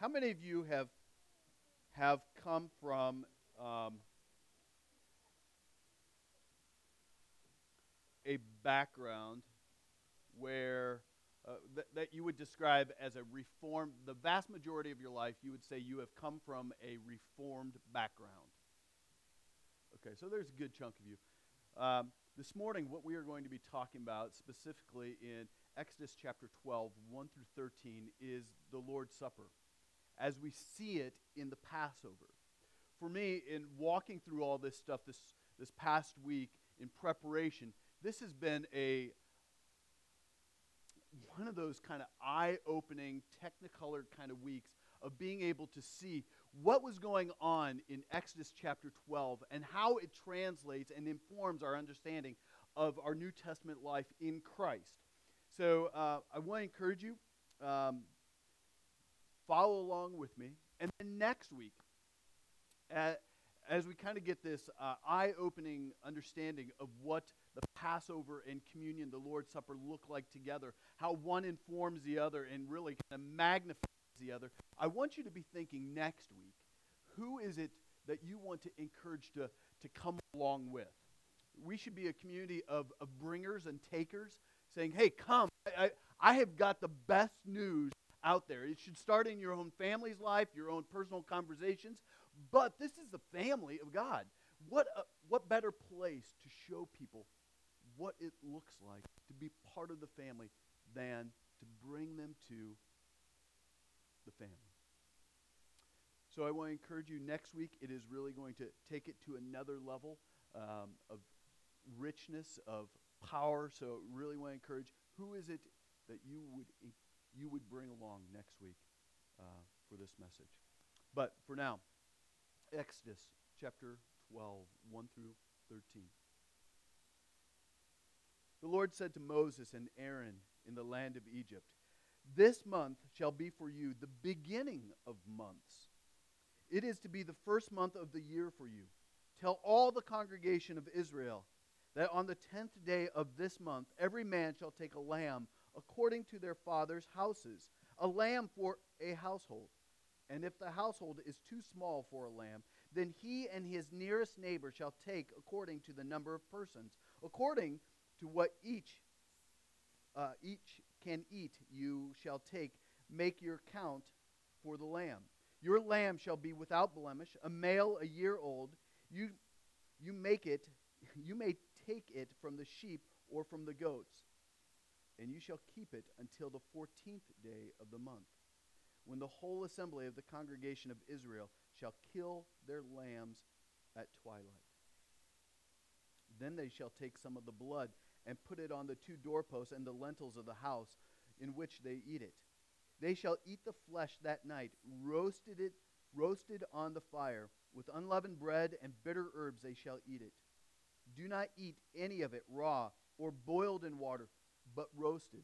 How many of you have come from a background where that you would describe as a reformed? The vast majority of your life, you would say you have come from a reformed background. Okay, so there's a good chunk of you. This morning, what we are going to be talking about specifically in Exodus chapter 12, 1 through 13, is the Lord's Supper, as we see it in the Passover. For me, in walking through all this stuff this past week in preparation, this has been one of those kind of eye-opening, technicolored kind of weeks of being able to see what was going on in Exodus chapter 12 and how it translates and informs our understanding of our New Testament life in Christ. So I want to encourage you, follow along with me. And then next week, as we kind of get this eye-opening understanding of what the Passover and communion, the Lord's Supper, look like together, how one informs the other and really kind of magnifies the other, I want you to be thinking next week, who is it that you want to encourage to come along with? We should be a community of bringers and takers, saying, hey, come, I have got the best news out there. It should start in your own family's life, your own personal conversations, but this is the family of God. What better place to show people what it looks like to be part of the family than to bring them to the family? So I want to encourage you, next week it is really going to take it to another level of richness, of power. So I really want to encourage, who is it that you would bring along next week for this message? But for now, Exodus chapter 12, 1 through 13. The Lord said to Moses and Aaron in the land of Egypt, "This month shall be for you the beginning of months. It is to be the first month of the year for you. Tell all the congregation of Israel that on the 10th day of this month, every man shall take a lamb according to their fathers' houses, a lamb for a household. And if the household is too small for a lamb, then he and his nearest neighbor shall take according to the number of persons, according to what each can eat, you shall take. Make your count for the lamb. Your lamb shall be without blemish, a male a year old. You may take it from the sheep or from the goats, and you shall keep it until the 14th day of the month, when the whole assembly of the congregation of Israel shall kill their lambs at twilight. Then they shall take some of the blood and put it on the two doorposts and the lintels of the house in which they eat it. They shall eat the flesh that night, roasted on the fire. With unleavened bread and bitter herbs they shall eat it. Do not eat any of it raw or boiled in water, but roasted,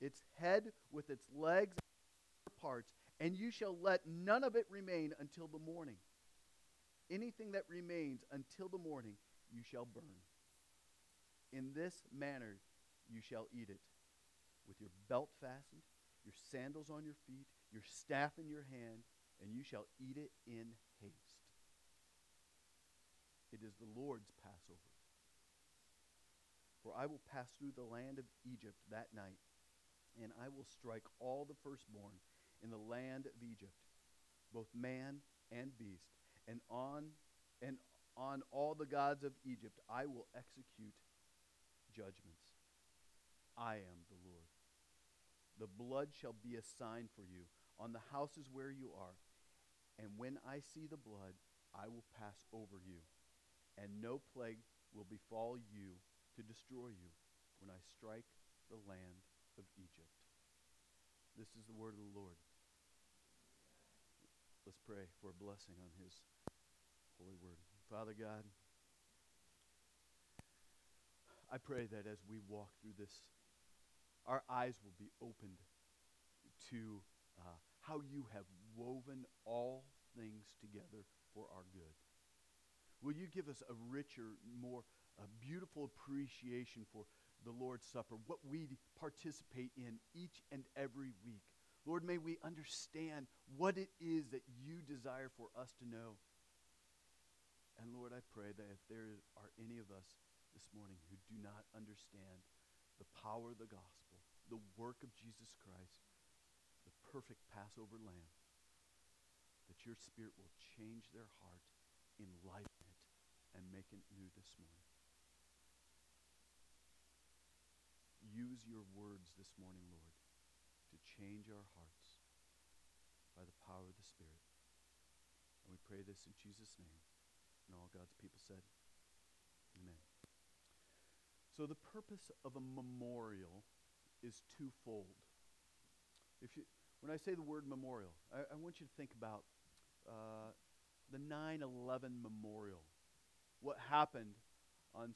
its head with its legs and parts, and you shall let none of it remain until the morning. Anything that remains until the morning you shall burn. In this manner you shall eat it, with your belt fastened, your sandals on your feet, your staff in your hand, and you shall eat it in haste. It is the Lord's Passover. For I will pass through the land of Egypt that night, and I will strike all the firstborn in the land of Egypt, both man and beast, and on all the gods of Egypt I will execute judgments. I am the Lord. The blood shall be a sign for you on the houses where you are, and when I see the blood, I will pass over you, and no plague will befall you to destroy you when I strike the land of Egypt." This is the word of the Lord. Let's pray for a blessing on his holy word. Father God, I pray that as we walk through this, our eyes will be opened to how you have woven all things together for our good. Will you give us a richer, more beautiful appreciation for the Lord's Supper, what we participate in each and every week? Lord, may we understand what it is that you desire for us to know. And Lord, I pray that if there are any of us this morning who do not understand the power of the gospel, the work of Jesus Christ, the perfect Passover lamb, that your Spirit will change their heart, enlighten it, and make it new this morning. Use your words this morning, Lord, to change our hearts by the power of the Spirit. And we pray this in Jesus' name. And all God's people said, amen. So the purpose of a memorial is twofold. When I say the word memorial, I want you to think about the 9/11 memorial. What happened on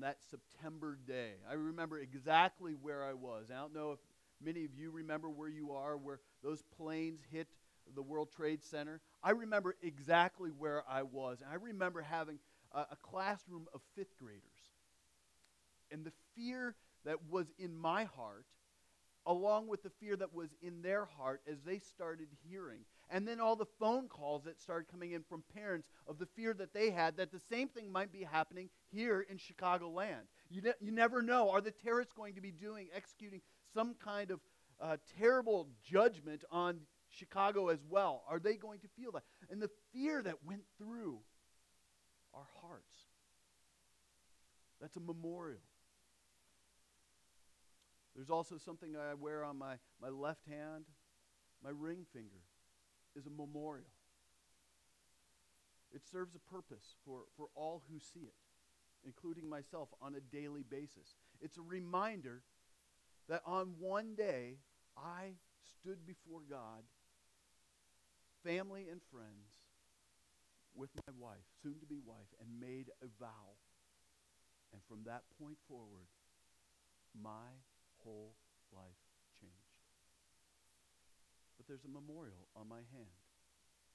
that September day? I remember exactly where I was. I don't know if many of you remember where you are, where those planes hit the World Trade Center. I remember exactly where I was. And I remember having a classroom of fifth graders. And the fear that was in my heart, along with the fear that was in their heart as they started hearing. And then all the phone calls that started coming in from parents of the fear that they had that the same thing might be happening here in Chicagoland. You never know. Are the terrorists going to be executing some kind of terrible judgment on Chicago as well? Are they going to feel that? And the fear that went through our hearts. That's a memorial. There's also something I wear on my left hand. My ring finger is a memorial. It serves a purpose for all who see it, including myself, on a daily basis. It's a reminder that on one day, I stood before God, family and friends, with my wife, soon-to-be wife, and made a vow. And from that point forward, my whole life changed. But there's a memorial on my hand,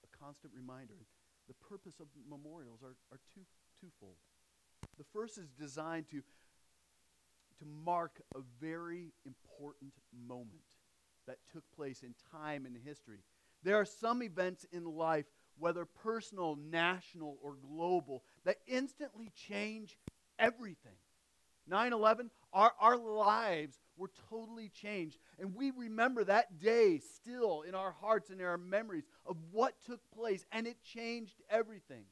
a constant reminder. The purpose of memorials are twofold. The first is designed to mark a very important moment that took place in time and history. There are some events in life, whether personal, national, or global, that instantly change everything. 9/11, our lives were totally changed. And we remember that day still in our hearts and in our memories of what took place, and it changed everything.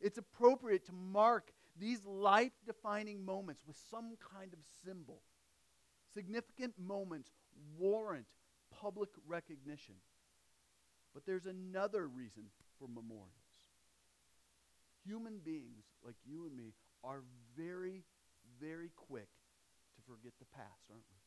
It's appropriate to mark these life-defining moments with some kind of symbol. Significant moments warrant public recognition. But there's another reason for memorials. Human beings like you and me are very, very quick to forget the past, aren't we?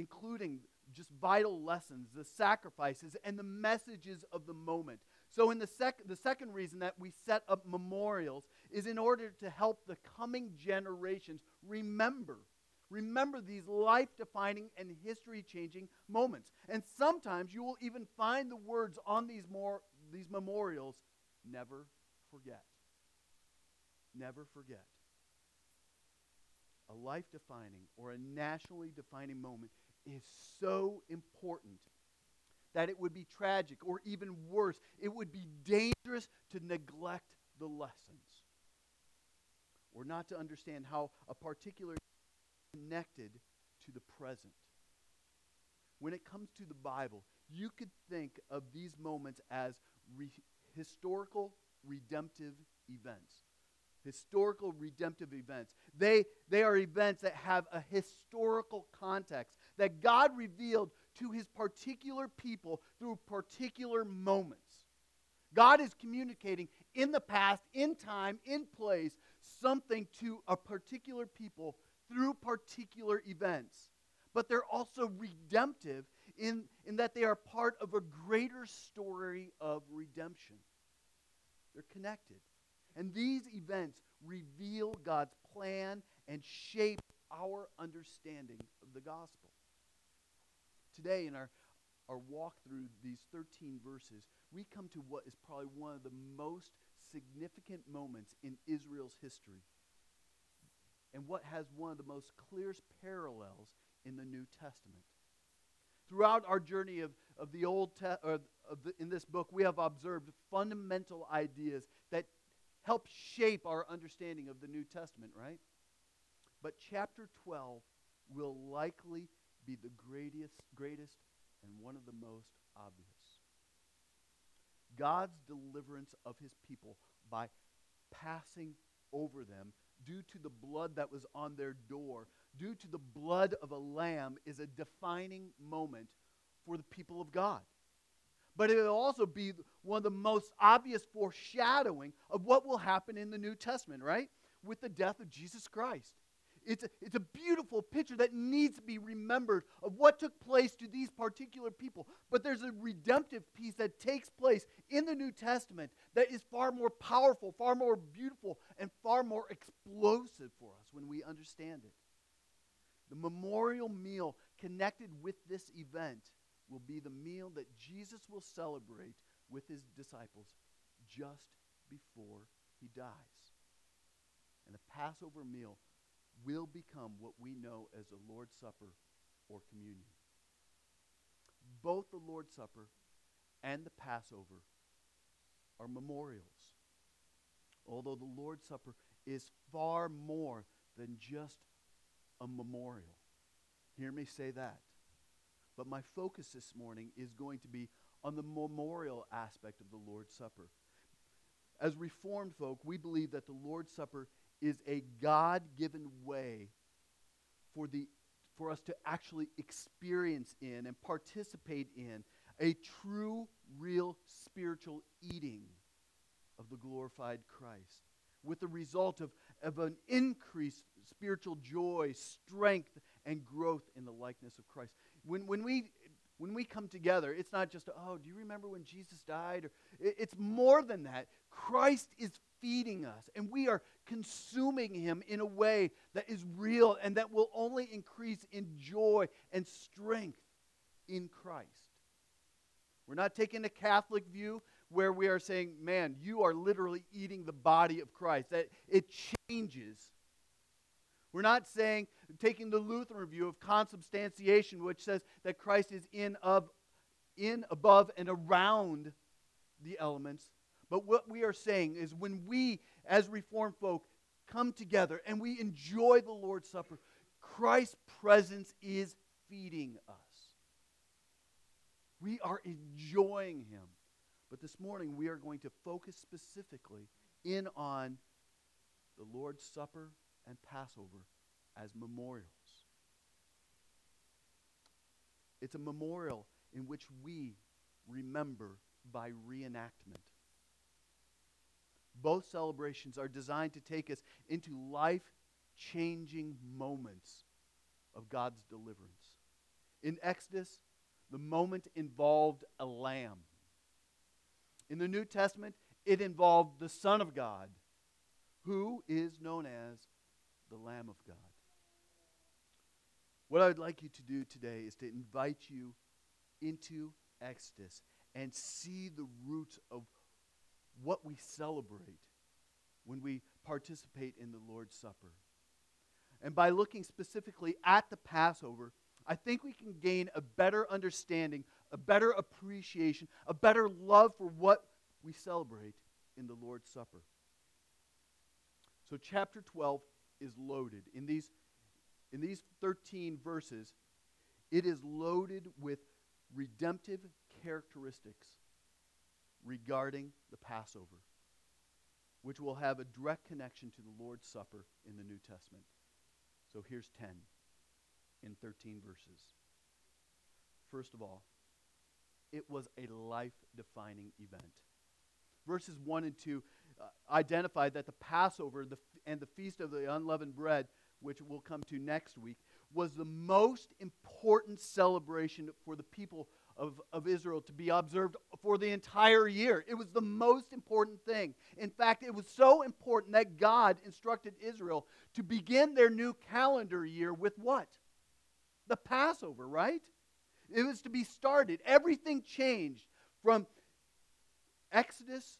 Including just vital lessons, the sacrifices, and the messages of the moment. So in the second reason that we set up memorials is in order to help the coming generations remember these life-defining and history-changing moments. And sometimes you will even find the words on these memorials, never forget. Never forget. A life-defining or a nationally defining moment is so important that it would be tragic, or even worse, it would be dangerous to neglect the lessons or not to understand how a particular connected to the present. When it comes to the Bible, you could think of these moments as historical redemptive events. Historical redemptive events. They are events that have a historical context that God revealed to his particular people through particular moments. God is communicating in the past, in time, in place, something to a particular people through particular events. But they're also redemptive in that they are part of a greater story of redemption. They're connected. And these events reveal God's plan and shape our understanding of the gospel. Today, in our walk through these 13 verses, we come to what is probably one of the most significant moments in Israel's history, and what has one of the most clear parallels in the New Testament. Throughout our journey of the Old Testament, in this book, we have observed fundamental ideas that help shape our understanding of the New Testament, right? But chapter 12 will likely be the greatest and one of the most obvious. God's deliverance of his people by passing over them due to the blood that was on their door, due to the blood of a lamb, is a defining moment for the people of God. But it will also be one of the most obvious foreshadowing of what will happen in the New Testament, right? With the death of Jesus Christ. It's a beautiful picture that needs to be remembered of what took place to these particular people. But there's a redemptive piece that takes place in the New Testament that is far more powerful, far more beautiful, and far more explosive for us when we understand it. The memorial meal connected with this event will be the meal that Jesus will celebrate with his disciples just before he dies. And the Passover meal will become what we know as the Lord's Supper or communion. Both the Lord's Supper and the Passover are memorials, although the Lord's Supper is far more than just a memorial. Hear me say that. But my focus this morning is going to be on the memorial aspect of the Lord's Supper. As Reformed folk, we believe that the Lord's Supper is a God-given way for us to actually experience in and participate in a true, real, spiritual eating of the glorified Christ, with the result of an increased spiritual joy, strength, and growth in the likeness of Christ. When we come together, it's not just, oh, do you remember when Jesus died? Or, it's more than that. Christ is feeding us, and we are consuming him in a way that is real and that will only increase in joy and strength in Christ. We're not taking a Catholic view where we are saying, man, you are literally eating the body of Christ, that it changes. We're not saying, taking the Lutheran view of consubstantiation, which says that Christ is in, above, and around the elements. But what we are saying is when we, as Reformed folk, come together and we enjoy the Lord's Supper, Christ's presence is feeding us. We are enjoying him. But this morning we are going to focus specifically in on the Lord's Supper and Passover as memorials. It's a memorial in which we remember by reenactment. Both celebrations are designed to take us into life-changing moments of God's deliverance. In Exodus, the moment involved a lamb. In the New Testament, it involved the Son of God, who is known as the Lamb of God. What I would like you to do today is to invite you into Exodus and see the roots of what we celebrate when we participate in the Lord's Supper. And by looking specifically at the Passover, I think we can gain a better understanding, a better appreciation, a better love for what we celebrate in the Lord's Supper. So chapter 12 is loaded. In these 13 verses, it is loaded with redemptive characteristics regarding the Passover, which will have a direct connection to the Lord's Supper in the New Testament. So here's 10 in 13 verses. First of all, it was a life-defining event. Verses 1 and 2 identify that the Passover and the Feast of the Unleavened Bread, which we'll come to next week, was the most important celebration for the people of Israel to be observed for the entire year. It was the most important thing. In fact, it was so important that God instructed Israel to begin their new calendar year with what? The Passover, right? It was to be started. Everything changed from Exodus,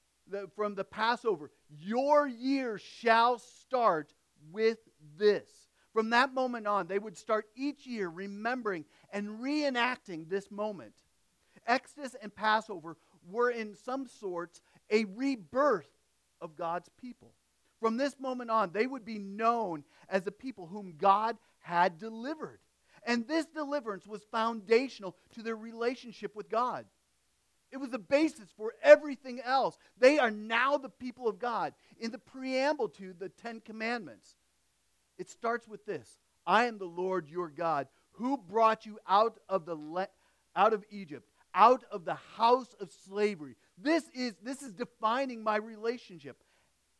from the Passover. Your year shall start with this. From that moment on, they would start each year remembering and reenacting this moment. Exodus and Passover were in some sorts a rebirth of God's people. From this moment on, they would be known as the people whom God had delivered. And this deliverance was foundational to their relationship with God. It was the basis for everything else. They are now the people of God. In the preamble to the Ten Commandments, it starts with this: I am the Lord your God, who brought you out of Egypt, out of the house of slavery. This is defining my relationship.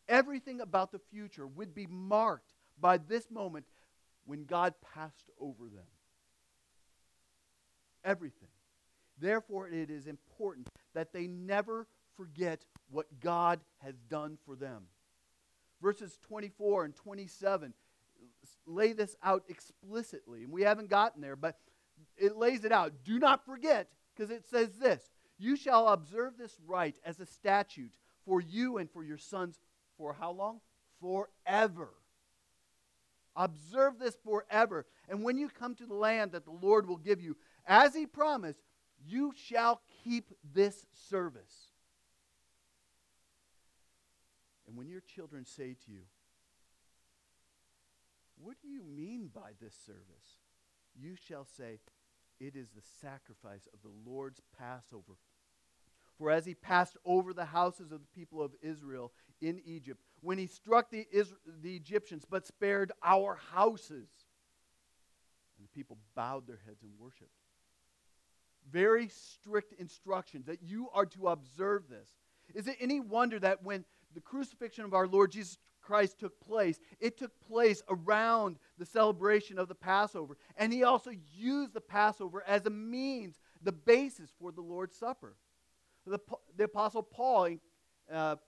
Everything about the future would be marked by this moment when God passed over them. Everything. Therefore, it is important that they never forget what God has done for them. Verses 24 and 27 lay this out explicitly. And we haven't gotten there, but it lays it out. Do not forget, because it says this: you shall observe this rite as a statute for you and for your sons for how long? Forever. Observe this forever. And when you come to the land that the Lord will give you, as he promised, you shall keep this service. And when your children say to you, what do you mean by this service? You shall say, it is the sacrifice of the Lord's Passover. For as he passed over the houses of the people of Israel in Egypt, when he struck the Egyptians, but spared our houses. And the people bowed their heads and worshipped. Very strict instructions that you are to observe this. Is it any wonder that when the crucifixion of our Lord Jesus Christ took place, it took place around the celebration of the Passover. And he also used the Passover as a means, the basis for the Lord's Supper. The Apostle Paul in 1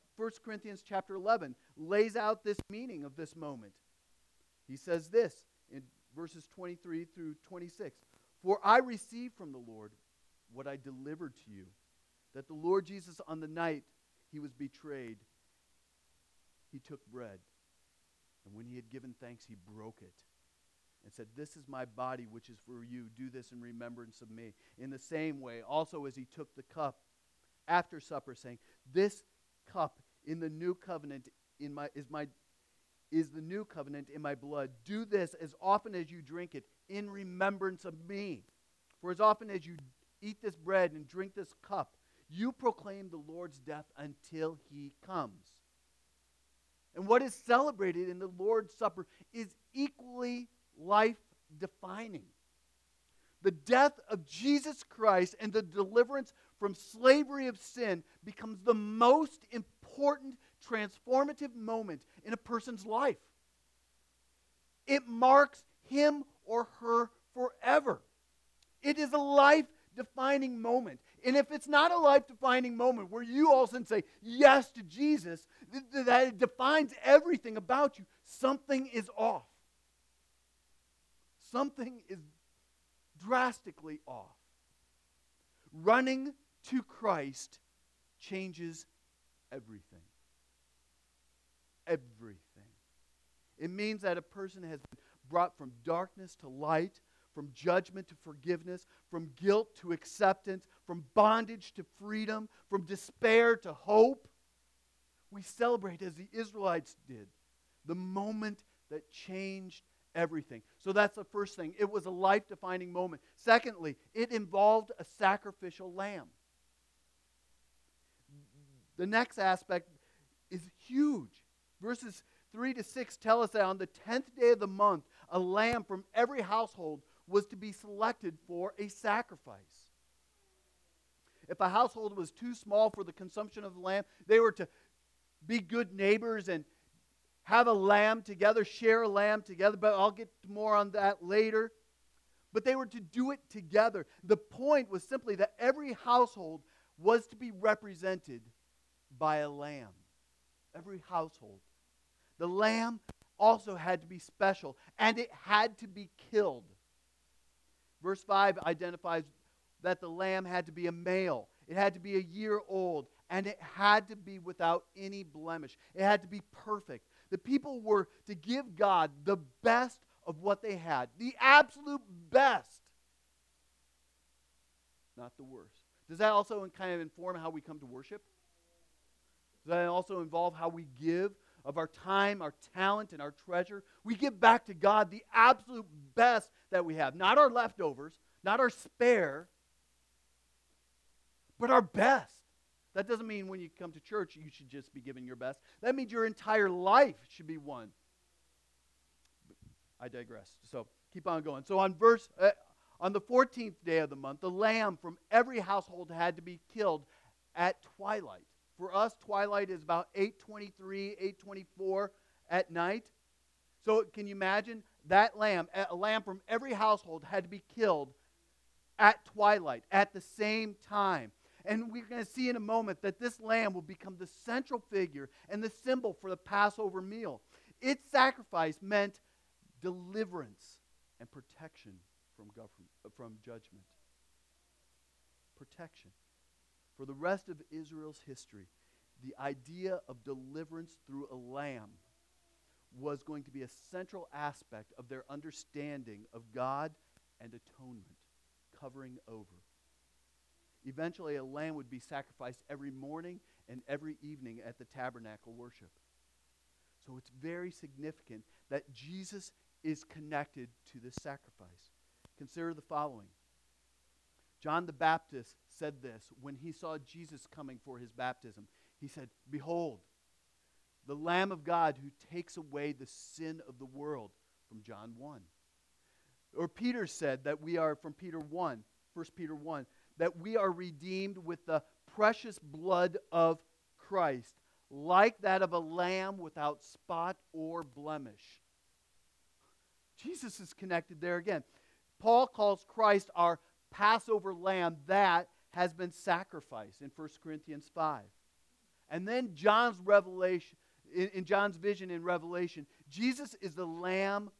Corinthians chapter 11 lays out this meaning of this moment. He says this in verses 23 through 26. For I received from the Lord what I delivered to you, that the Lord Jesus on the night he was betrayed, he took bread, and when he had given thanks, he broke it and said, this is my body which is for you. Do this in remembrance of me. In the same way, also as he took the cup after supper, saying, this cup in the new covenant is the new covenant in my blood. Do this as often as you drink it in remembrance of me. For as often as you eat this bread and drink this cup, you proclaim the Lord's death until he comes. And what is celebrated in the Lord's Supper is equally life-defining. The death of Jesus Christ and the deliverance from slavery of sin becomes the most important transformative moment in a person's life. It marks him or her forever. It is a life-defining moment. And if it's not a life-defining moment where you all of a sudden say yes to Jesus, that it defines everything about you, something is off. Something is drastically off. Running to Christ changes everything. Everything. It means that a person has been brought from darkness to light, from judgment to forgiveness, from guilt to acceptance, from bondage to freedom, from despair to hope. We celebrate, as the Israelites did, the moment that changed everything. So that's the first thing. It was a life-defining moment. Secondly, it involved a sacrificial lamb. The next aspect is huge. Verses 3 to 6 tell us that on the 10th day of the month, a lamb from every household was to be selected for a sacrifice. If a household was too small for the consumption of the lamb, they were to be good neighbors and have a lamb together, share a lamb together, but I'll get more on that later. But they were to do it together. The point was simply that every household was to be represented by a lamb. Every household. The lamb also had to be special, and it had to be killed. Verse 5 identifies that the lamb had to be a male. It had to be a year old, and it had to be without any blemish. It had to be perfect. The people were to give God the best of what they had. The absolute best, not the worst. Does that also kind of inform how we come to worship? Does that also involve how we give of our time, our talent, and our treasure? We give back to God the absolute best that we have. Not our leftovers, not our spare, but our best. That doesn't mean when you come to church, you should just be giving your best. That means your entire life should be one. I digress. So keep on going. So on the 14th day of the month, the lamb from every household had to be killed at twilight. For us, twilight is about 8:23, 8:24 at night. So can you imagine that lamb, a lamb from every household had to be killed at twilight, at the same time. And we're going to see in a moment that this lamb will become the central figure and the symbol for the Passover meal. Its sacrifice meant deliverance and protection from judgment. Protection. For the rest of Israel's history, the idea of deliverance through a lamb was going to be a central aspect of their understanding of God and atonement, covering over. Eventually, a lamb would be sacrificed every morning and every evening at the tabernacle worship. So it's very significant that Jesus is connected to this sacrifice. Consider the following. John the Baptist said this when he saw Jesus coming for his baptism. He said, "Behold, the Lamb of God who takes away the sin of the world," from John 1. Or Peter said that we are, from Peter 1, 1 Peter 1, that we are redeemed with the precious blood of Christ, like that of a lamb without spot or blemish. Jesus is connected there again. Paul calls Christ our Passover lamb that has been sacrificed in 1 Corinthians 5. And then John's revelation, in John's vision in Revelation, Jesus is the lamb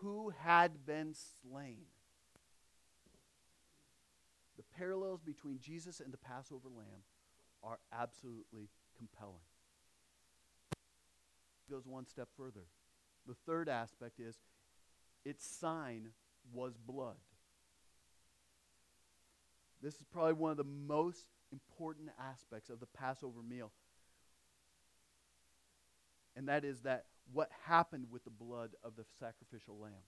who had been slain. The parallels between Jesus and the Passover lamb are absolutely compelling. It goes one step further. The third aspect is its sign was blood. This is probably one of the most important aspects of the Passover meal. And that is that what happened with the blood of the sacrificial lamb.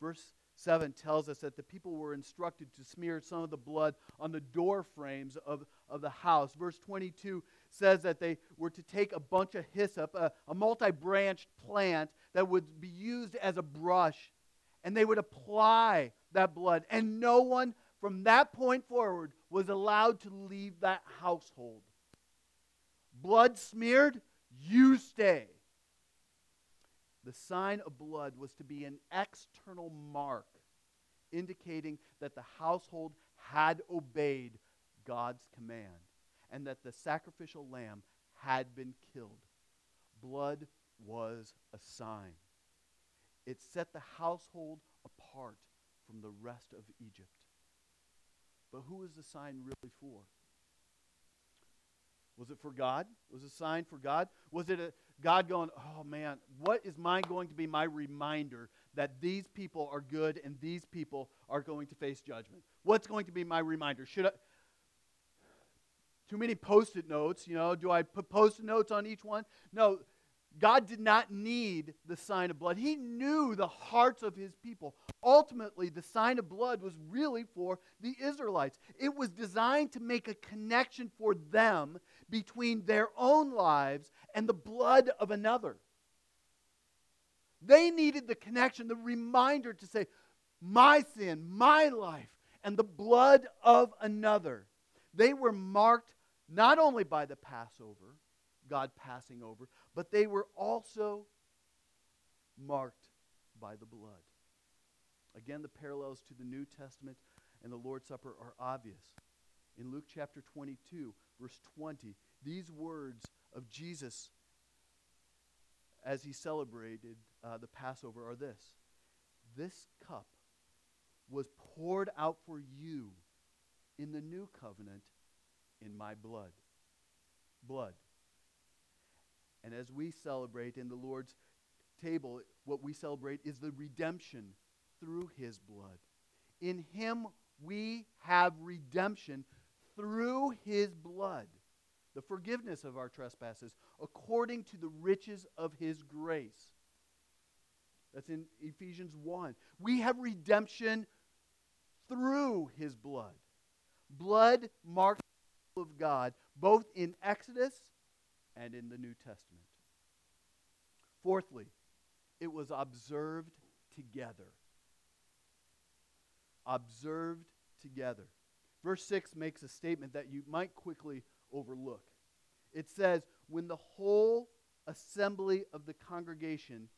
Verse 7 tells us that the people were instructed to smear some of the blood on the door frames of the house. Verse 22 says that they were to take a bunch of hyssop, a multi-branched plant that would be used as a brush, and they would apply that blood. And no one from that point forward was allowed to leave that household. Blood smeared, you stay. The sign of blood was to be an external mark, indicating that the household had obeyed God's command and that the sacrificial lamb had been killed. Blood was a sign. It set the household apart from the rest of Egypt. But who was the sign really for? Was it for God? Was it a sign for God? Was it God going, "Oh man, what is mine going to be my reminder that these people are good and these people are going to face judgment? What's going to be my reminder? Should I?" Too many post-it notes, do I put post-it notes on each one? No, God did not need the sign of blood. He knew the hearts of his people. Ultimately, the sign of blood was really for the Israelites. It was designed to make a connection for them between their own lives and the blood of another. They needed the connection, the reminder to say, my sin, my life, and the blood of another. They were marked not only by the Passover, God passing over, but they were also marked by the blood. Again, the parallels to the New Testament and the Lord's Supper are obvious. In Luke chapter 22, verse 20, these words of Jesus as he celebrated the Passover are this: "This cup was poured out for you in the new covenant in my blood." Blood. And as we celebrate in the Lord's table, what we celebrate is the redemption through his blood. In him we have redemption through his blood, the forgiveness of our trespasses, according to the riches of his grace. That's in Ephesians 1. We have redemption through his blood. Blood marks the people of God, both in Exodus and in the New Testament. Fourthly, it was observed together. Observed together. Verse 6 makes a statement that you might quickly overlook. It says, "When the whole assembly of the congregation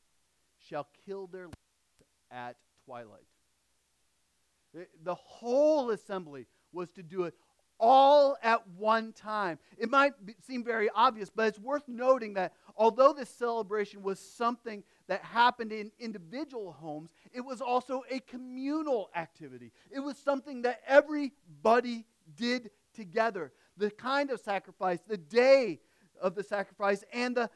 shall kill their lambs at twilight." The whole assembly was to do it all at one time. It might seem very obvious, but it's worth noting that although this celebration was something that happened in individual homes, it was also a communal activity. It was something that everybody did together. The kind of sacrifice, the day of the sacrifice, and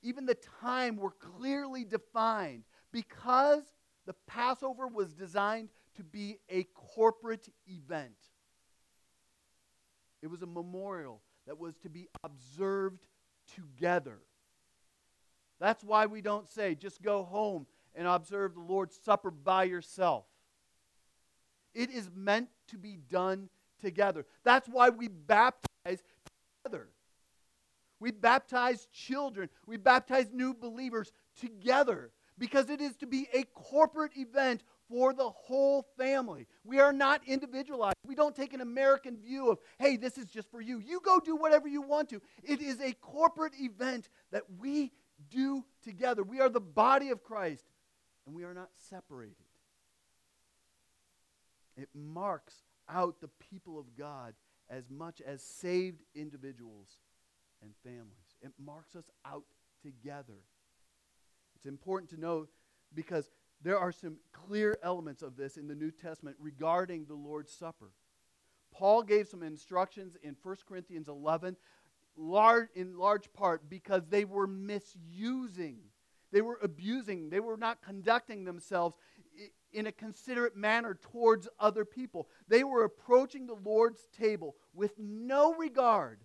even the time were clearly defined because the Passover was designed to be a corporate event. It was a memorial that was to be observed together. That's why we don't say, just go home and observe the Lord's Supper by yourself. It is meant to be done together. That's why we baptize together. We baptize children. We baptize new believers together because it is to be a corporate event for the whole family. We are not individualized. We don't take an American view of, hey, this is just for you. You go do whatever you want to. It is a corporate event that we do together. We are the body of Christ, and we are not separated. It marks out the people of God as much as saved individuals and families. It marks us out together. It's important to note because there are some clear elements of this in the New Testament regarding the Lord's Supper. Paul gave some instructions in 1 Corinthians 11, in large part because they were misusing, they were abusing, they were not conducting themselves in a considerate manner towards other people. They were approaching the Lord's table with no regard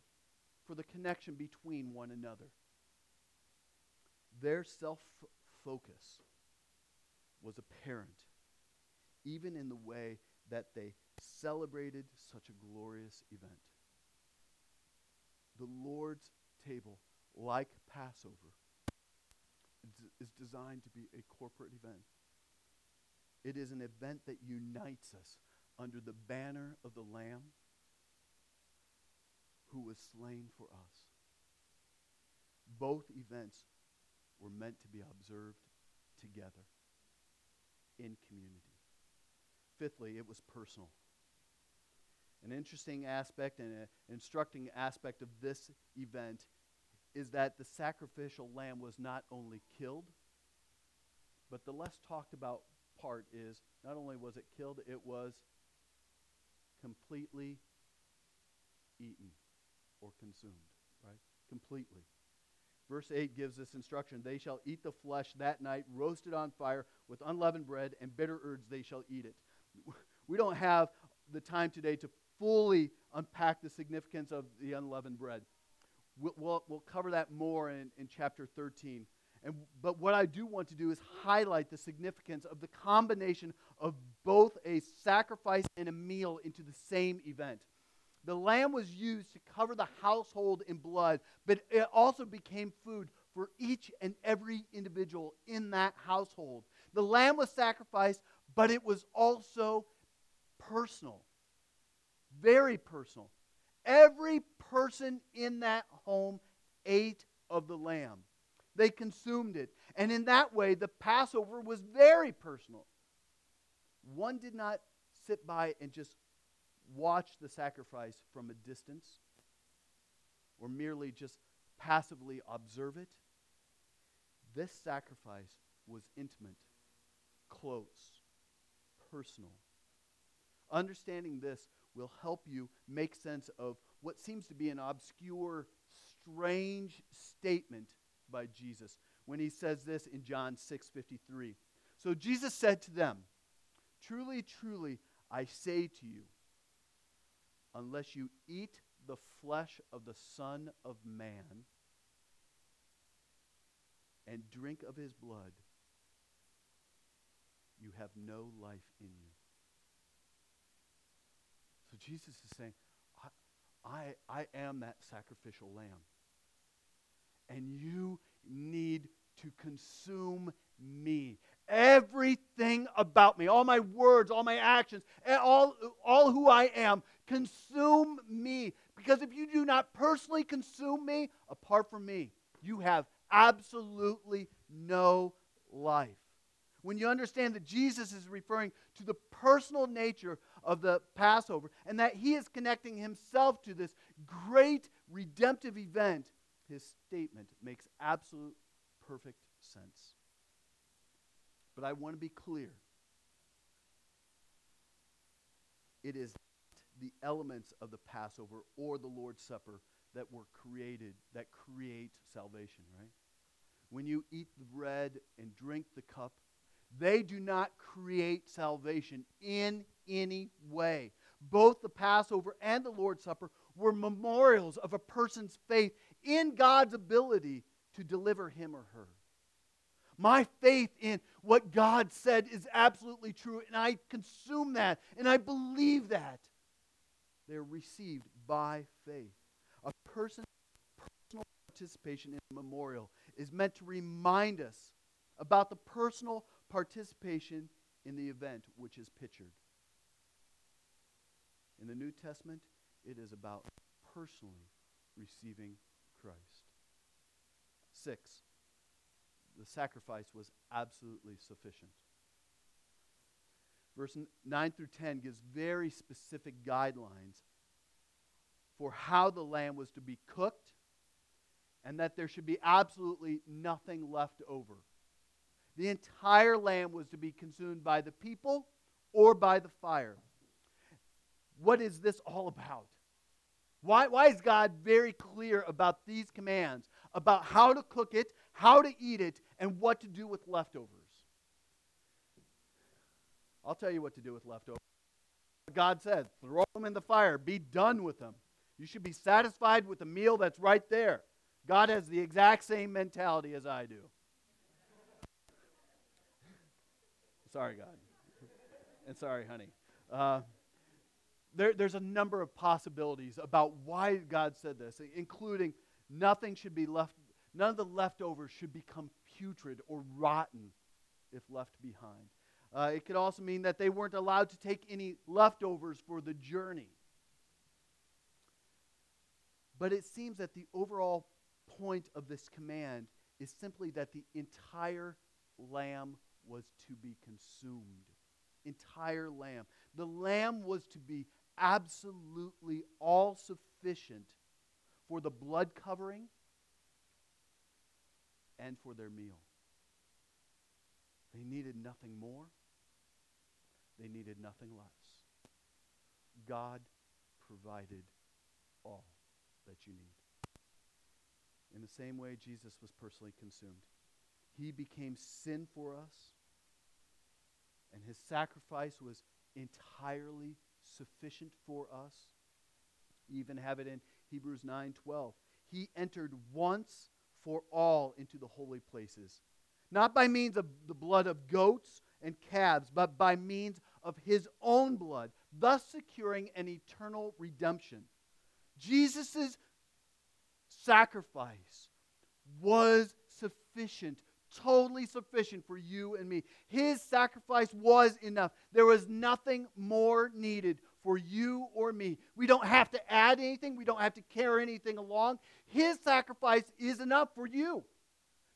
for the connection between one another. Their self-focus was apparent, even in the way that they celebrated such a glorious event. The Lord's table, like Passover, is designed to be a corporate event. It is an event that unites us under the banner of the Lamb who was slain for us. Both events were meant to be observed together in community. Fifthly, it was personal. An interesting aspect and an instructing aspect of this event is that the sacrificial lamb was not only killed, but the less talked about part is not only was it killed, it was completely eaten or consumed, right? Completely. Verse 8 gives this instruction. They shall eat the flesh that night, roasted on fire, with unleavened bread and bitter herbs they shall eat it. We don't have the time today to fully unpack the significance of the unleavened bread. We'll cover that more in chapter 13. But what I do want to do is highlight the significance of the combination of both a sacrifice and a meal into the same event. The lamb was used to cover the household in blood, but it also became food for each and every individual in that household. The lamb was sacrificed, but it was also personal, very personal. Every person in that home ate of the lamb. They consumed it. And in that way, the Passover was very personal. One did not sit by and just watch the sacrifice from a distance or merely just passively observe it. This sacrifice was intimate, close, personal. Understanding this will help you make sense of what seems to be an obscure, strange statement by Jesus when he says this in John 6:53. So Jesus said to them, "Truly, truly, I say to you, unless you eat the flesh of the Son of Man and drink of his blood, you have no life in you." So Jesus is saying, I am that sacrificial lamb. And you need to consume me. Everything about me, all my words, all my actions, all who I am, consume me. Because if you do not personally consume me, apart from me, you have absolutely no life. When you understand that Jesus is referring to the personal nature of the Passover and that he is connecting himself to this great redemptive event, his statement makes absolute perfect sense. But I want to be clear. It is the elements of the Passover or the Lord's Supper that were created, that create salvation, right? When you eat the bread and drink the cup, they do not create salvation in any way. Both the Passover and the Lord's Supper were memorials of a person's faith in God's ability to deliver him or her. My faith in what God said is absolutely true, and I consume that, and I believe that. They're received by faith. A person's personal participation in the memorial is meant to remind us about the personal participation in the event which is pictured. In the New Testament, it is about personally receiving Christ. 6, the sacrifice was absolutely sufficient. Verse 9 through 10 gives very specific guidelines for how the lamb was to be cooked and that there should be absolutely nothing left over. The entire lamb was to be consumed by the people or by the fire. What is this all about? Why is God very clear about these commands, about how to cook it, how to eat it, and what to do with leftovers? I'll tell you what to do with leftovers. God said, throw them in the fire, be done with them. You should be satisfied with the meal that's right there. God has the exact same mentality as I do. Sorry, God. And sorry, honey. There's a number of possibilities about why God said this, including nothing should be left, none of the leftovers should become putrid or rotten if left behind. It could also mean that they weren't allowed to take any leftovers for the journey. But it seems that the overall point of this command is simply that the entire lamb was to be consumed. Entire lamb. The lamb was to be absolutely all sufficient for the blood covering and for their meal. They needed nothing more. They needed nothing less. God provided all that you need. In the same way, Jesus was personally consumed. He became sin for us, and his sacrifice was entirely sufficient for us. You even have it in Hebrews 9:12. He entered once for all into the holy places, not by means of the blood of goats and calves, but by means of his own blood, thus securing an eternal redemption. Jesus' sacrifice was sufficient, totally sufficient for you and me. His sacrifice was enough. There was nothing more needed for you or me. We don't have to add anything. We don't have to carry anything along. His sacrifice is enough for you.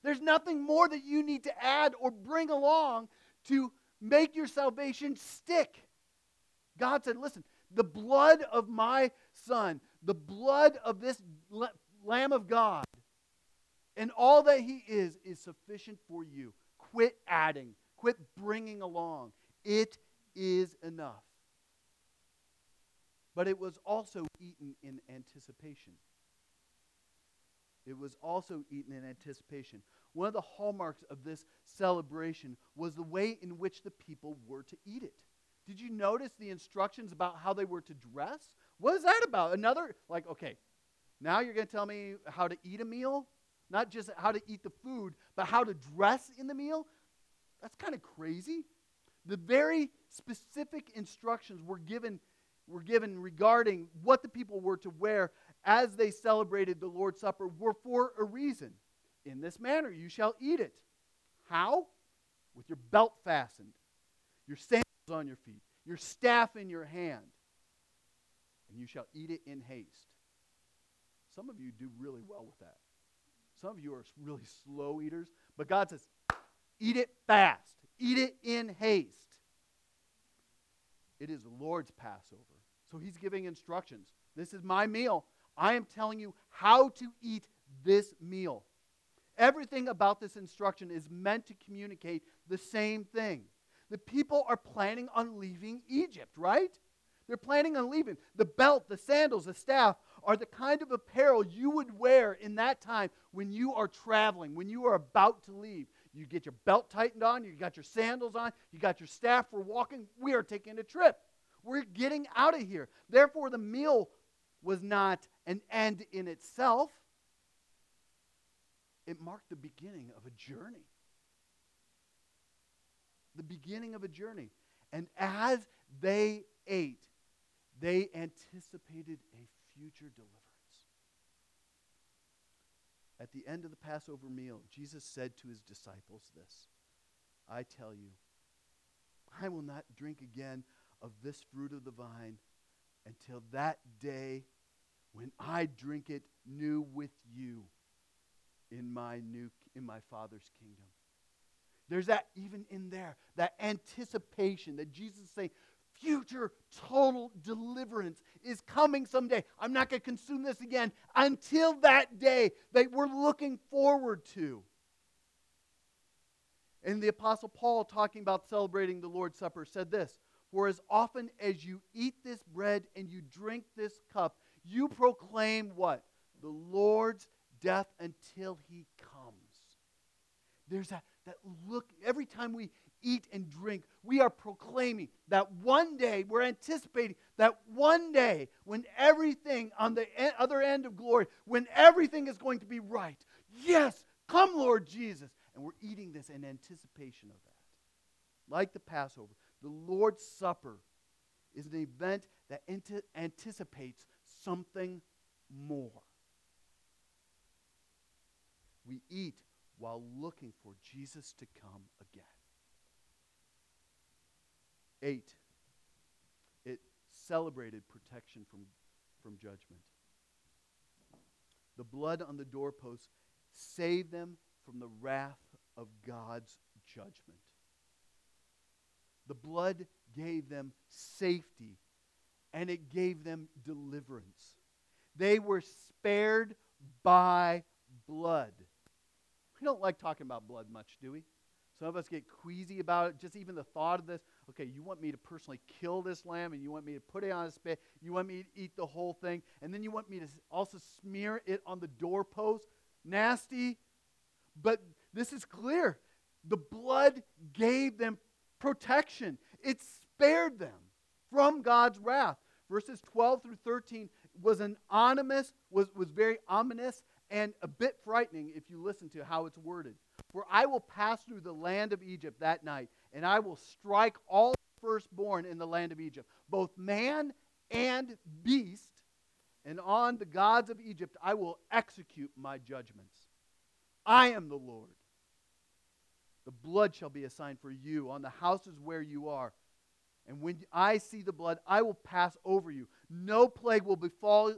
There's nothing more that you need to add or bring along to make your salvation stick. God said, listen, the blood of my son, the blood of this Lamb of God, and all that he is sufficient for you. Quit adding. Quit bringing along. It is enough. But it was also eaten in anticipation. It was also eaten in anticipation. One of the hallmarks of this celebration was the way in which the people were to eat it. Did you notice the instructions about how they were to dress? What is that about? Another, like, okay, now you're going to tell me how to eat a meal? Not just how to eat the food, but how to dress in the meal? That's kind of crazy. The very specific instructions were given regarding what the people were to wear as they celebrated the Lord's Supper were for a reason. In this manner, you shall eat it. How? With your belt fastened, your sandals on your feet, your staff in your hand, and you shall eat it in haste. Some of you do really well with that. Some of you are really slow eaters, but God says, eat it fast. Eat it in haste. It is the Lord's Passover. So he's giving instructions. This is my meal. I am telling you how to eat this meal. Everything about this instruction is meant to communicate the same thing. The people are planning on leaving Egypt, right? They're planning on leaving. The belt, the sandals, the staff are the kind of apparel you would wear in that time when you are traveling, when you are about to leave. You get your belt tightened on, you got your sandals on, you got your staff for walking. We are taking a trip. We're getting out of here. Therefore, the meal was not an end in itself. It marked the beginning of a journey. The beginning of a journey. And as they ate, they anticipated a future deliverance. At the end of the Passover meal, Jesus said to his disciples this, I tell you, I will not drink again of this fruit of the vine until that day when I drink it new with you in my Father's kingdom. There's that even in there, that anticipation that Jesus is saying, future total deliverance is coming someday. I'm not going to consume this again until that day that we're looking forward to. And the Apostle Paul, talking about celebrating the Lord's Supper, said this, for as often as you eat this bread and you drink this cup, you proclaim what? The Lord's death until he comes. There's that look, every time we eat and drink, we are proclaiming that one day, we're anticipating that one day when everything on the other end of glory, when everything is going to be right. Yes, come Lord Jesus. And we're eating this in anticipation of that. Like the Passover, the Lord's Supper is an event that anticipates something more. We eat while looking for Jesus to come again. 8, it celebrated protection from judgment. The blood on the doorposts saved them from the wrath of God's judgment. The blood gave them safety, and it gave them deliverance. They were spared by blood. We don't like talking about blood much, do we? Some of us get queasy about it, just even the thought of this. Okay, you want me to personally kill this lamb, and you want me to put it on a spit, you want me to eat the whole thing, and then you want me to also smear it on the doorpost. Nasty. But this is clear. The blood gave them protection. It spared them from God's wrath. Verses 12 through 13 was very ominous, and a bit frightening if you listen to how it's worded. For I will pass through the land of Egypt that night, and I will strike all firstborn in the land of Egypt, both man and beast, and on the gods of Egypt I will execute my judgments. I am the Lord. The blood shall be a sign for you on the houses where you are. And when I see the blood, I will pass over you. No plague will befall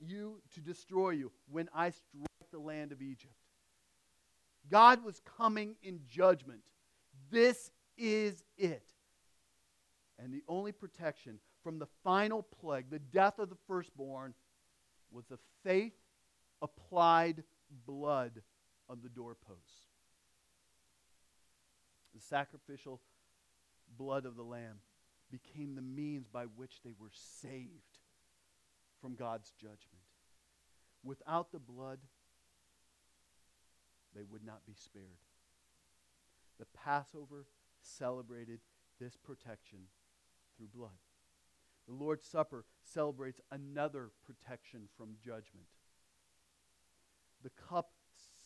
you to destroy you when I strike the land of Egypt. God was coming in judgment. This is it. And the only protection from the final plague, the death of the firstborn, was the faith-applied blood on the doorposts. The sacrificial blood of the Lamb became the means by which they were saved from God's judgment. Without the blood, they would not be spared. The Passover celebrated this protection through blood. The Lord's Supper celebrates another protection from judgment. The cup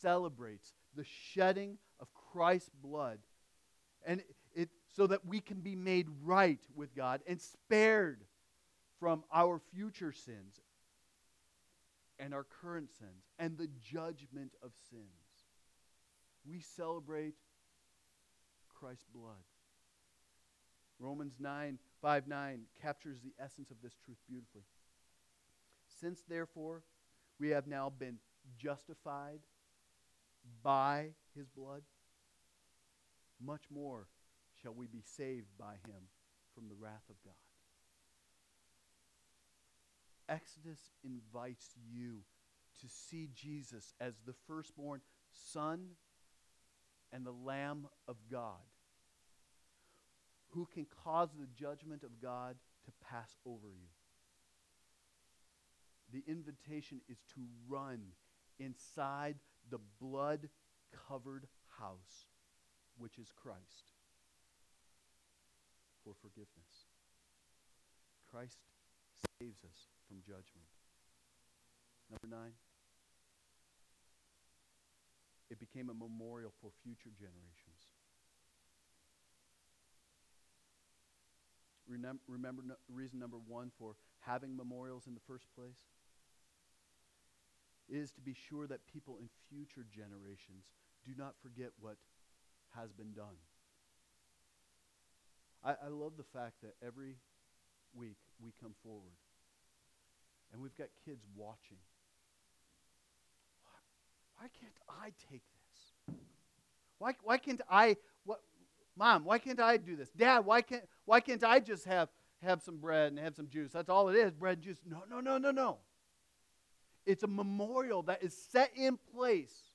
celebrates the shedding of Christ's blood, and it so that we can be made right with God and spared from our future sins and our current sins and the judgment of sins. We celebrate Christ's blood. Romans 5:9 captures the essence of this truth beautifully. Since, therefore, we have now been justified by his blood, much more shall we be saved by him from the wrath of God. Exodus invites you to see Jesus as the firstborn Son and the Lamb of God, who can cause the judgment of God to pass over you. The invitation is to run inside the blood-covered house, which is Christ, for forgiveness. Christ saves us from judgment. Number 9, it became a memorial for future generations. Remember reason number 1 for having memorials in the first place? It is to be sure that people in future generations do not forget what has been done. I love the fact that every week we come forward and we've got kids watching. Why can't I take this? Mom, why can't I do this? Dad, why can't I just have some bread and have some juice? That's all it is, bread and juice. No. It's a memorial that is set in place.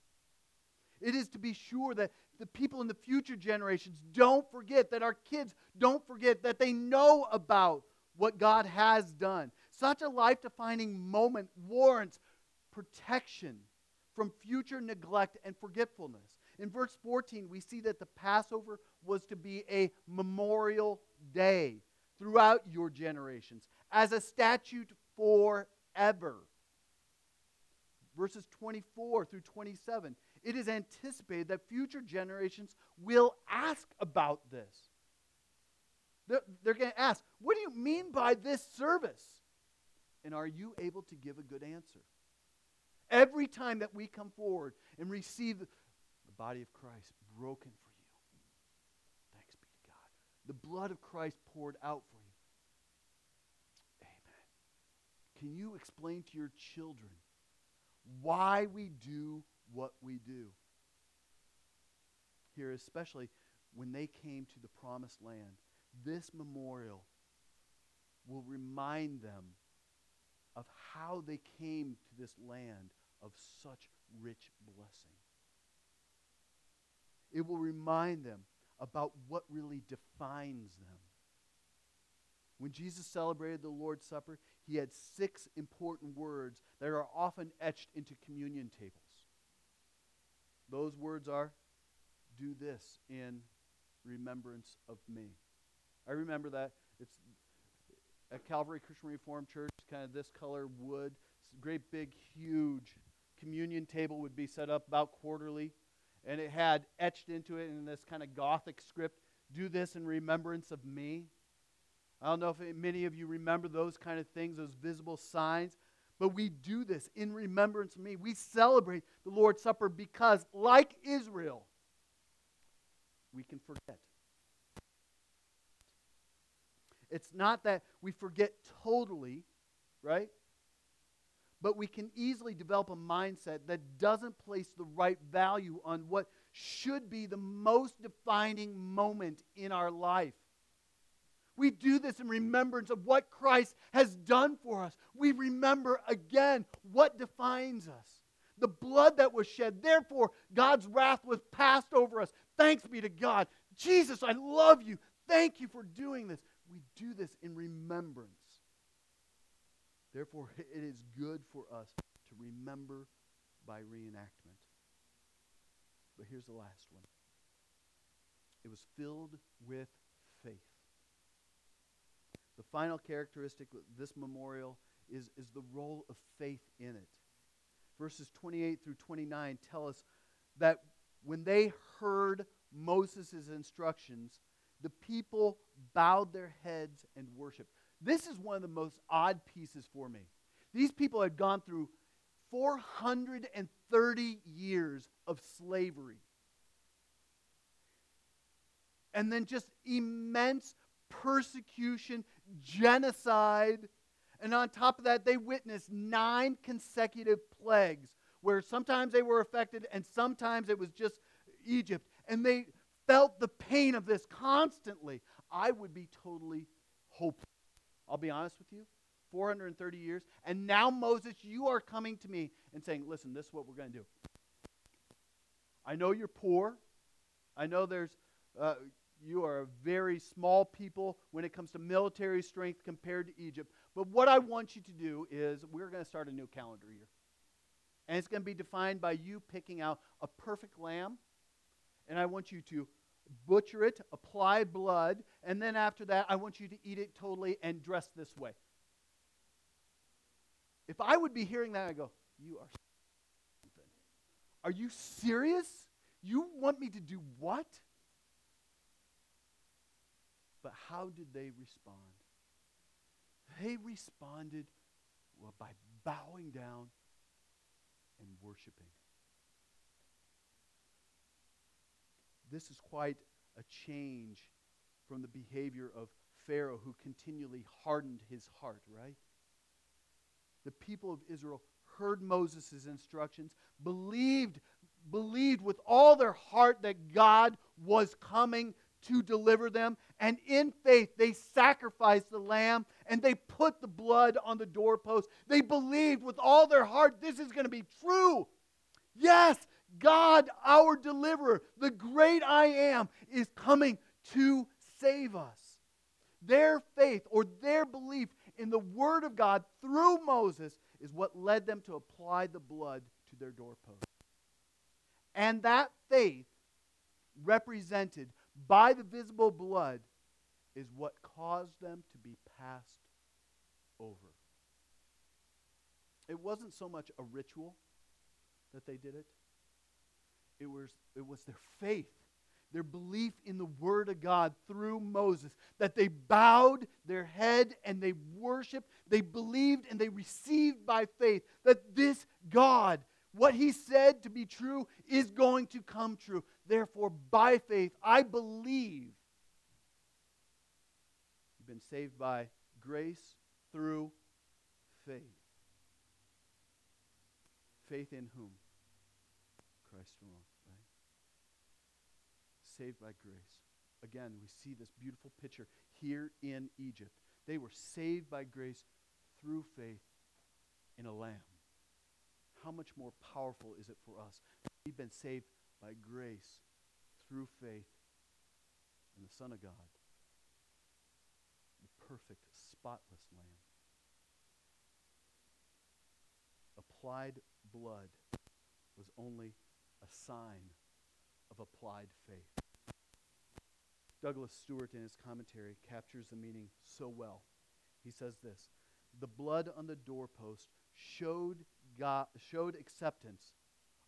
It is to be sure that the people in the future generations don't forget, that our kids don't forget, that they know about what God has done. Such a life-defining moment warrants protection from future neglect and forgetfulness. In verse 14, we see that the Passover was to be a memorial day throughout your generations as a statute forever. Verses 24 through 27, it is anticipated that future generations will ask about this. They're going to ask, what do you mean by this service? And are you able to give a good answer? Every time that we come forward and receive the body of Christ broken for you, thanks be to God, the blood of Christ poured out for you, amen. Can you explain to your children why we do what we do? Here, especially when they came to the promised land, this memorial will remind them of how they came to this land of such rich blessing. It will remind them about what really defines them. When Jesus celebrated the Lord's Supper, he had 6 important words that are often etched into communion tables. Those words are, do this in remembrance of me. I remember that. It's at Calvary Christian Reformed Church, kind of this color wood, great big, huge communion table would be set up about quarterly. And it had etched into it in this kind of Gothic script, do this in remembrance of me. I don't know if many of you remember those kind of things, those visible signs. But we do this in remembrance of me. We celebrate the Lord's Supper because, like Israel, we can forget. It's not that we forget totally, right? But we can easily develop a mindset that doesn't place the right value on what should be the most defining moment in our life. We do this in remembrance of what Christ has done for us. We remember again what defines us. The blood that was shed. Therefore, God's wrath was passed over us. Thanks be to God. Jesus, I love you. Thank you for doing this. We do this in remembrance. Therefore, it is good for us to to remember by reenactment. But here's the last one. It was filled with faith. The final characteristic of this memorial is the role of faith in it. Verses 28 through 29 tell us that when they heard Moses' instructions, the people bowed their heads and worshiped. This is one of the most odd pieces for me. These people had gone through 430 years of slavery. And then just immense persecution, genocide. And on top of that, they witnessed 9 consecutive plagues where sometimes they were affected and sometimes it was just Egypt. And they felt the pain of this constantly. I would be totally hopeless. I'll be honest with you, 430 years. And now, Moses, you are coming to me and saying, listen, this is what we're going to do. I know you're poor. I know you are a very small people when it comes to military strength compared to Egypt. But what I want you to do is we're going to start a new calendar year. And it's going to be defined by you picking out a perfect lamb. And I want you to butcher it, apply blood, and then after that, I want you to eat it totally and dress this way. If I would be hearing that, I go, you are something. Are you serious? You want me to do what? But how did they respond? They responded by bowing down and worshiping. This is quite a change from the behavior of Pharaoh, who continually hardened his heart, right? The people of Israel heard Moses' instructions, believed with all their heart that God was coming to deliver them, and in faith they sacrificed the lamb and they put the blood on the doorpost. They believed with all their heart, this is going to be true. Yes, God, our deliverer, the great I am, is coming to save us. Their faith or their belief in the word of God through Moses is what led them to apply the blood to their doorpost. And that faith, represented by the visible blood, is what caused them to be passed over. It wasn't so much a ritual that they did it. It was their faith, their belief in the word of God through Moses, that they bowed their head and they worshiped, they believed and they received by faith that this God, what he said to be true, is going to come true. Therefore, by faith, I believe. You've been saved by grace through faith. Faith in whom? Christ alone, right? Saved by grace. Again, we see this beautiful picture here in Egypt. They were saved by grace through faith in a lamb. How much more powerful is it for us? We've been saved by grace through faith in the Son of God, the perfect, spotless lamb. Applied blood was only a sign of applied faith. Douglas Stewart, in his commentary, captures the meaning so well. He says this: the blood on the doorpost showed acceptance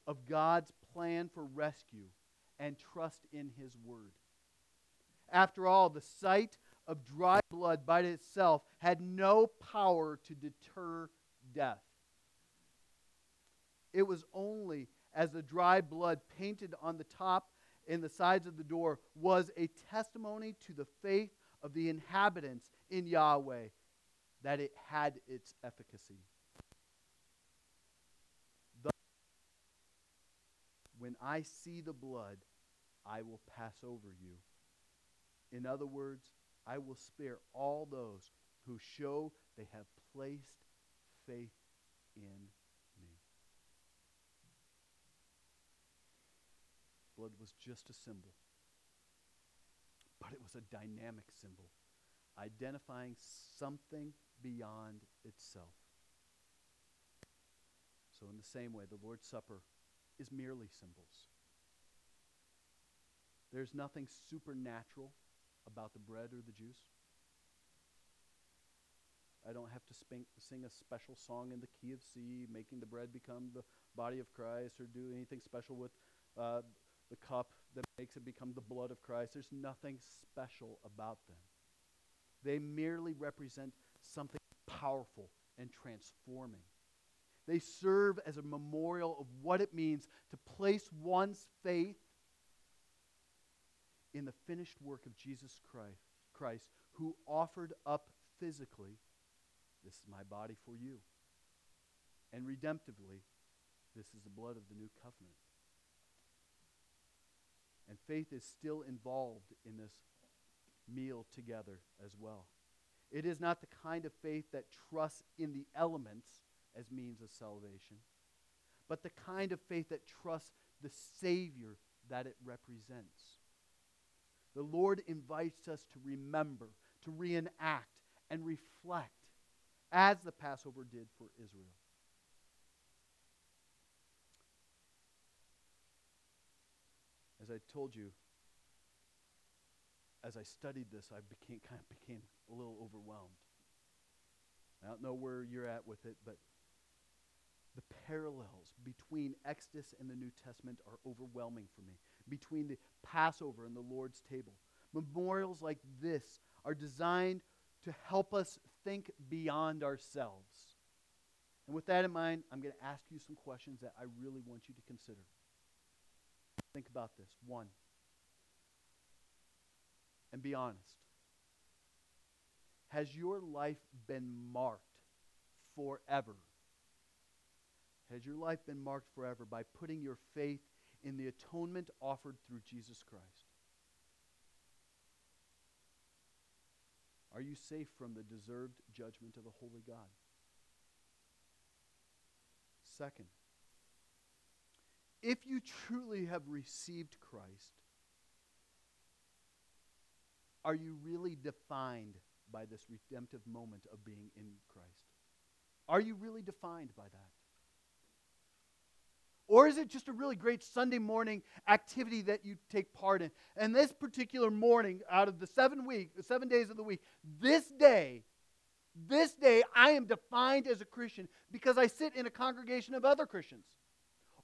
of God's plan for rescue and trust in his word. After all, the sight of dry blood by itself had no power to deter death. It was only as the dry blood painted on the top and the sides of the door was a testimony to the faith of the inhabitants in Yahweh that it had its efficacy. Thus, when I see the blood, I will pass over you. In other words, I will spare all those who show they have placed faith in blood was just a symbol, but it was a dynamic symbol, identifying something beyond itself. So also, in the same way, the Lord's Supper is merely symbols. There's nothing supernatural about the bread or the juice. I don't have to sing a special song in the key of C, making the bread become the body of Christ, or do anything special with the cup that makes it become the blood of Christ. There's nothing special about them. They merely represent something powerful and transforming. They serve as a memorial of what it means to place one's faith in the finished work of Jesus Christ, who offered up physically, "This is my body for you," and redemptively, "This is the blood of the new covenant." And faith is still involved in this meal together as well. It is not the kind of faith that trusts in the elements as means of salvation, but the kind of faith that trusts the Savior that it represents. The Lord invites us to remember, to reenact, and reflect as the Passover did for Israel. As I told you, as I studied this, I kind of became a little overwhelmed. I don't know where you're at with it, but the parallels between Exodus and the New Testament are overwhelming for me, between the Passover and the Lord's table. Memorials like this are designed to help us think beyond ourselves. And with that in mind, I'm going to ask you some questions that I really want you to consider. Think about this. 1, and be honest. Has your life been marked forever? Has your life been marked forever by putting your faith in the atonement offered through Jesus Christ? Are you safe from the deserved judgment of the holy God? 2, if you truly have received Christ, are you really defined by this redemptive moment of being in Christ? Are you really defined by that? Or is it just a really great Sunday morning activity that you take part in? And this particular morning, out of the 7 days of the week, this day I am defined as a Christian because I sit in a congregation of other Christians.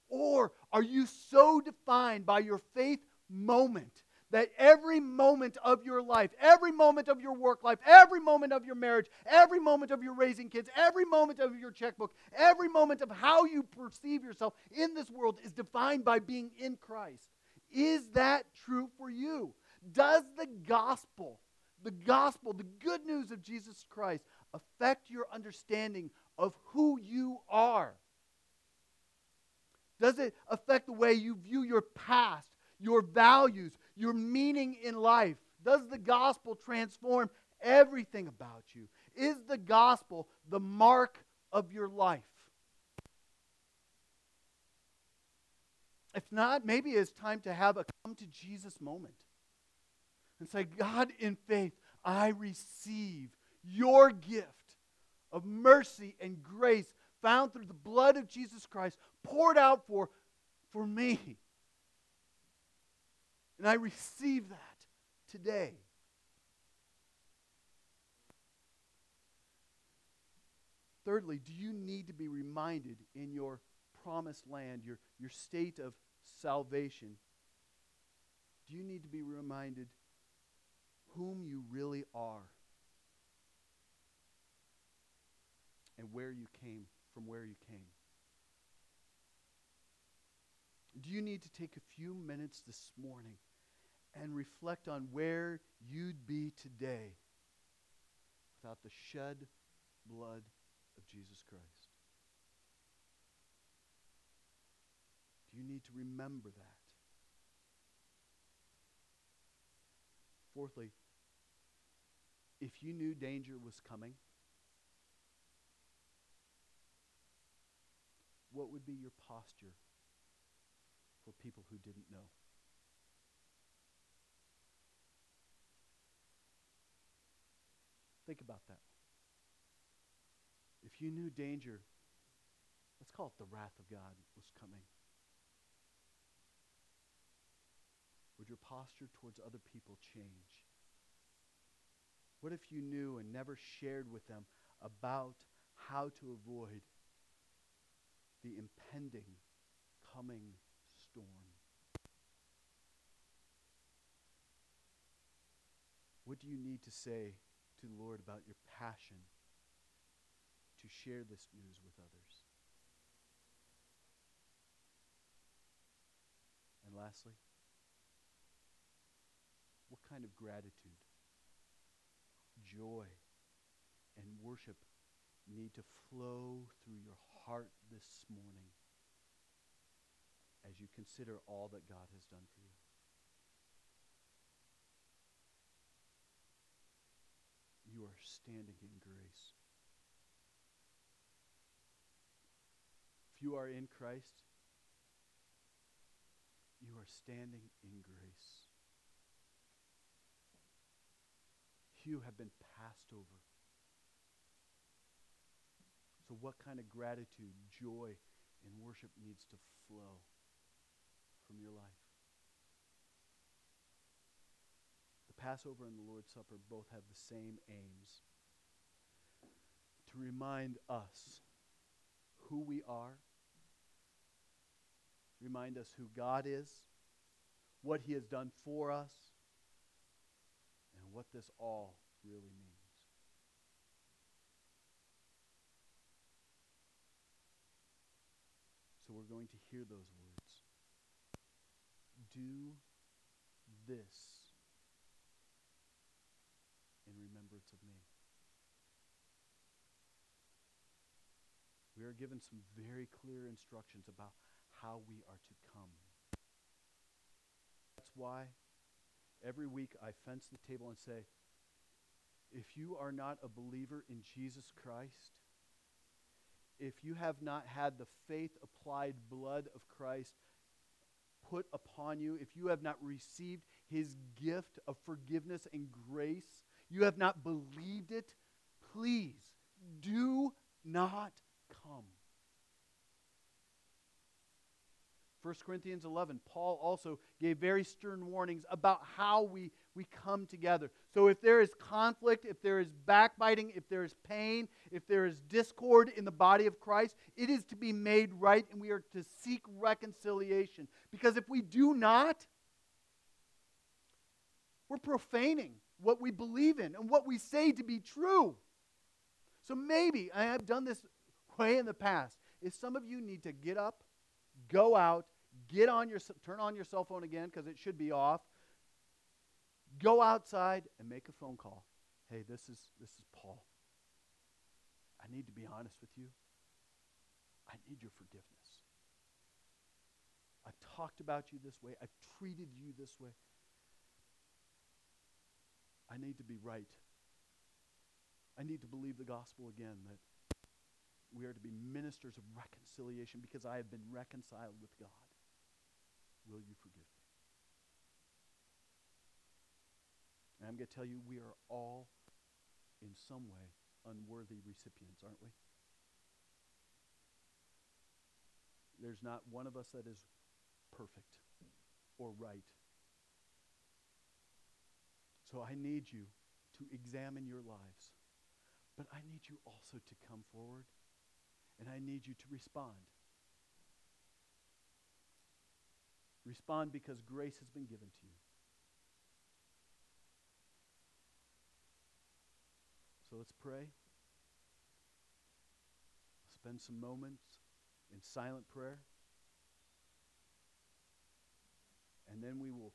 Or are you so defined by your faith moment that every moment of your life, every moment of your work life, every moment of your marriage, every moment of your raising kids, every moment of your checkbook, every moment of how you perceive yourself in this world is defined by being in Christ? Is that true for you? Does the gospel, the good news of Jesus Christ, affect your understanding of who you are? Does it affect the way you view your past, your values, your meaning in life? Does the gospel transform everything about you? Is the gospel the mark of your life? If not, maybe it's time to have a come to Jesus moment and say, "God, in faith, I receive your gift of mercy and grace found through the blood of Jesus Christ, poured out for me. And I receive that today." Thirdly, do you need to be reminded in your promised land, your state of salvation, do you need to be reminded whom you really are and where you came from, where you came? Do you need to take a few minutes this morning and reflect on where you'd be today without the shed blood of Jesus Christ? Do you need to remember that? Fourthly, if you knew danger was coming, what would be your posture for people who didn't know? Think about that. If you knew danger let's call it the wrath of God was coming. Would your posture towards other people change? What if you knew and never shared with them about how to avoid the impending coming storm? What do you need to say to the Lord about your passion to share this news with others? And lastly, what kind of gratitude, joy, and worship need to flow through your heart this morning as you consider all that God has done for you? You are standing in grace. If you are in Christ, you are standing in grace. You have been passed over. So what kind of gratitude, joy, and worship needs to flow from your life? The Passover and the Lord's Supper both have the same aims: to remind us who we are, remind us who God is, what He has done for us, and what this all really means. So we're going to hear those words. Do this in remembrance of me. We are given some very clear instructions about how we are to come. That's why every week I fence the table and say, if you are not a believer in Jesus Christ, if you have not had the faith-applied blood of Christ put upon you, if you have not received His gift of forgiveness and grace, you have not believed it, please do not come. 1 Corinthians 11, Paul also gave very stern warnings about how we come together. So if there is conflict, if there is backbiting, if there is pain, if there is discord in the body of Christ, it is to be made right, and we are to seek reconciliation. Because if we do not, we're profaning what we believe in and what we say to be true. So maybe, I have done this way in the past, if some of you need to get up, go out, turn on your cell phone again because it should be off. Go outside and make a phone call. Hey, this is Paul. I need to be honest with you. I need your forgiveness. I've talked about you this way. I've treated you this way. I need to be right. I need to believe the gospel again, that we are to be ministers of reconciliation because I have been reconciled with God. Will you forgive me? And I'm going to tell you, we are all, in some way, unworthy recipients, aren't we? There's not one of us that is perfect or right. So I need you to examine your lives. But I need you also to come forward. And I need you to respond. Respond because grace has been given to you. So let's pray. Spend some moments in silent prayer. And then we will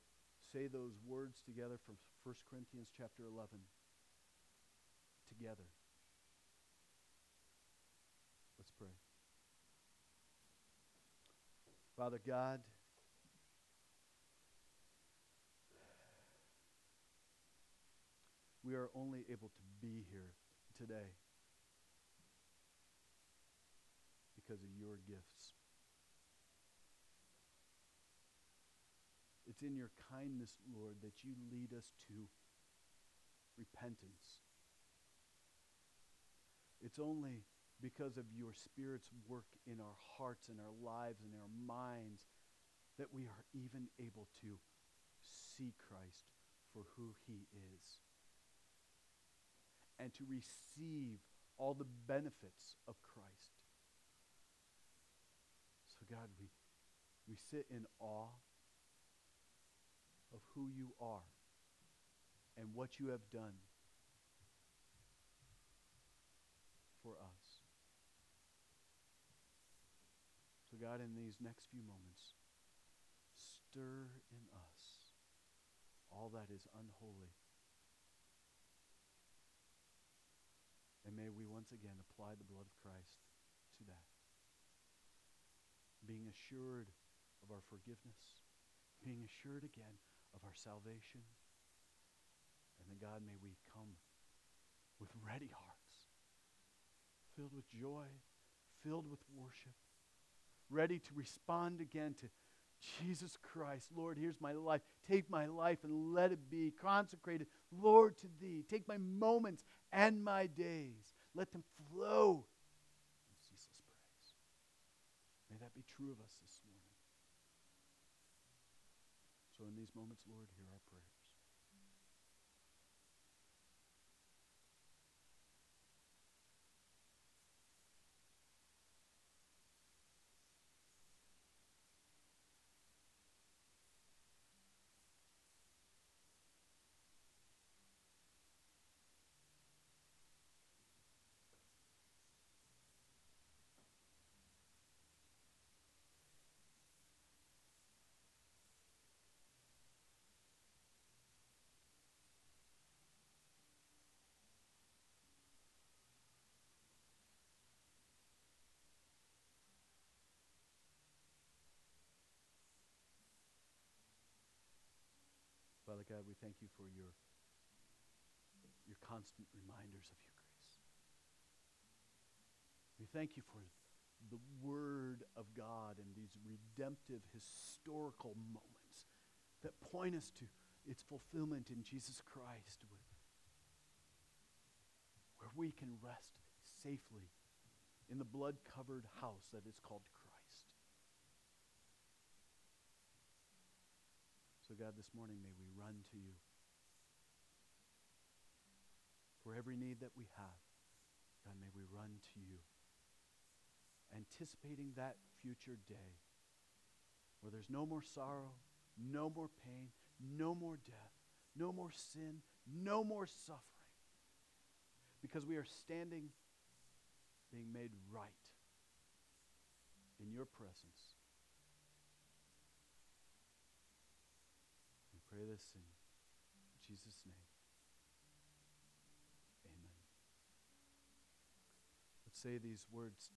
say those words together from 1 Corinthians chapter 11 together. Let's pray. Father God, we are only able to be here today because of your gifts. It's in your kindness, Lord, that you lead us to repentance. It's only because of your Spirit's work in our hearts and our lives and our minds, that we are even able to see Christ for who he is and to receive all the benefits of Christ. So God, we sit in awe of who you are and what you have done for us. So God, in these next few moments, stir in us all that is unholy. And may we once again apply the blood of Christ to that, being assured of our forgiveness, being assured again of our salvation. And then, God, may we come with ready hearts, filled with joy, filled with worship, ready to respond again to Jesus Christ. Lord, here's my life. Take my life and let it be consecrated, Lord, to thee. Take my moments and my days. Let them flow in ceaseless praise. May that be true of us this morning. So in these moments, Lord, hear our prayers. Father God, we thank you for your constant reminders of your grace. We thank you for the Word of God and these redemptive historical moments that point us to its fulfillment in Jesus Christ, where we can rest safely in the blood-covered house that is called Christ. So God, this morning, may we run to you for every need that we have. God, may we run to you, anticipating that future day where there's no more sorrow, no more pain, no more death, no more sin, no more suffering, because we are standing, being made right in your presence. Pray this in Jesus' name. Amen. Let's say these words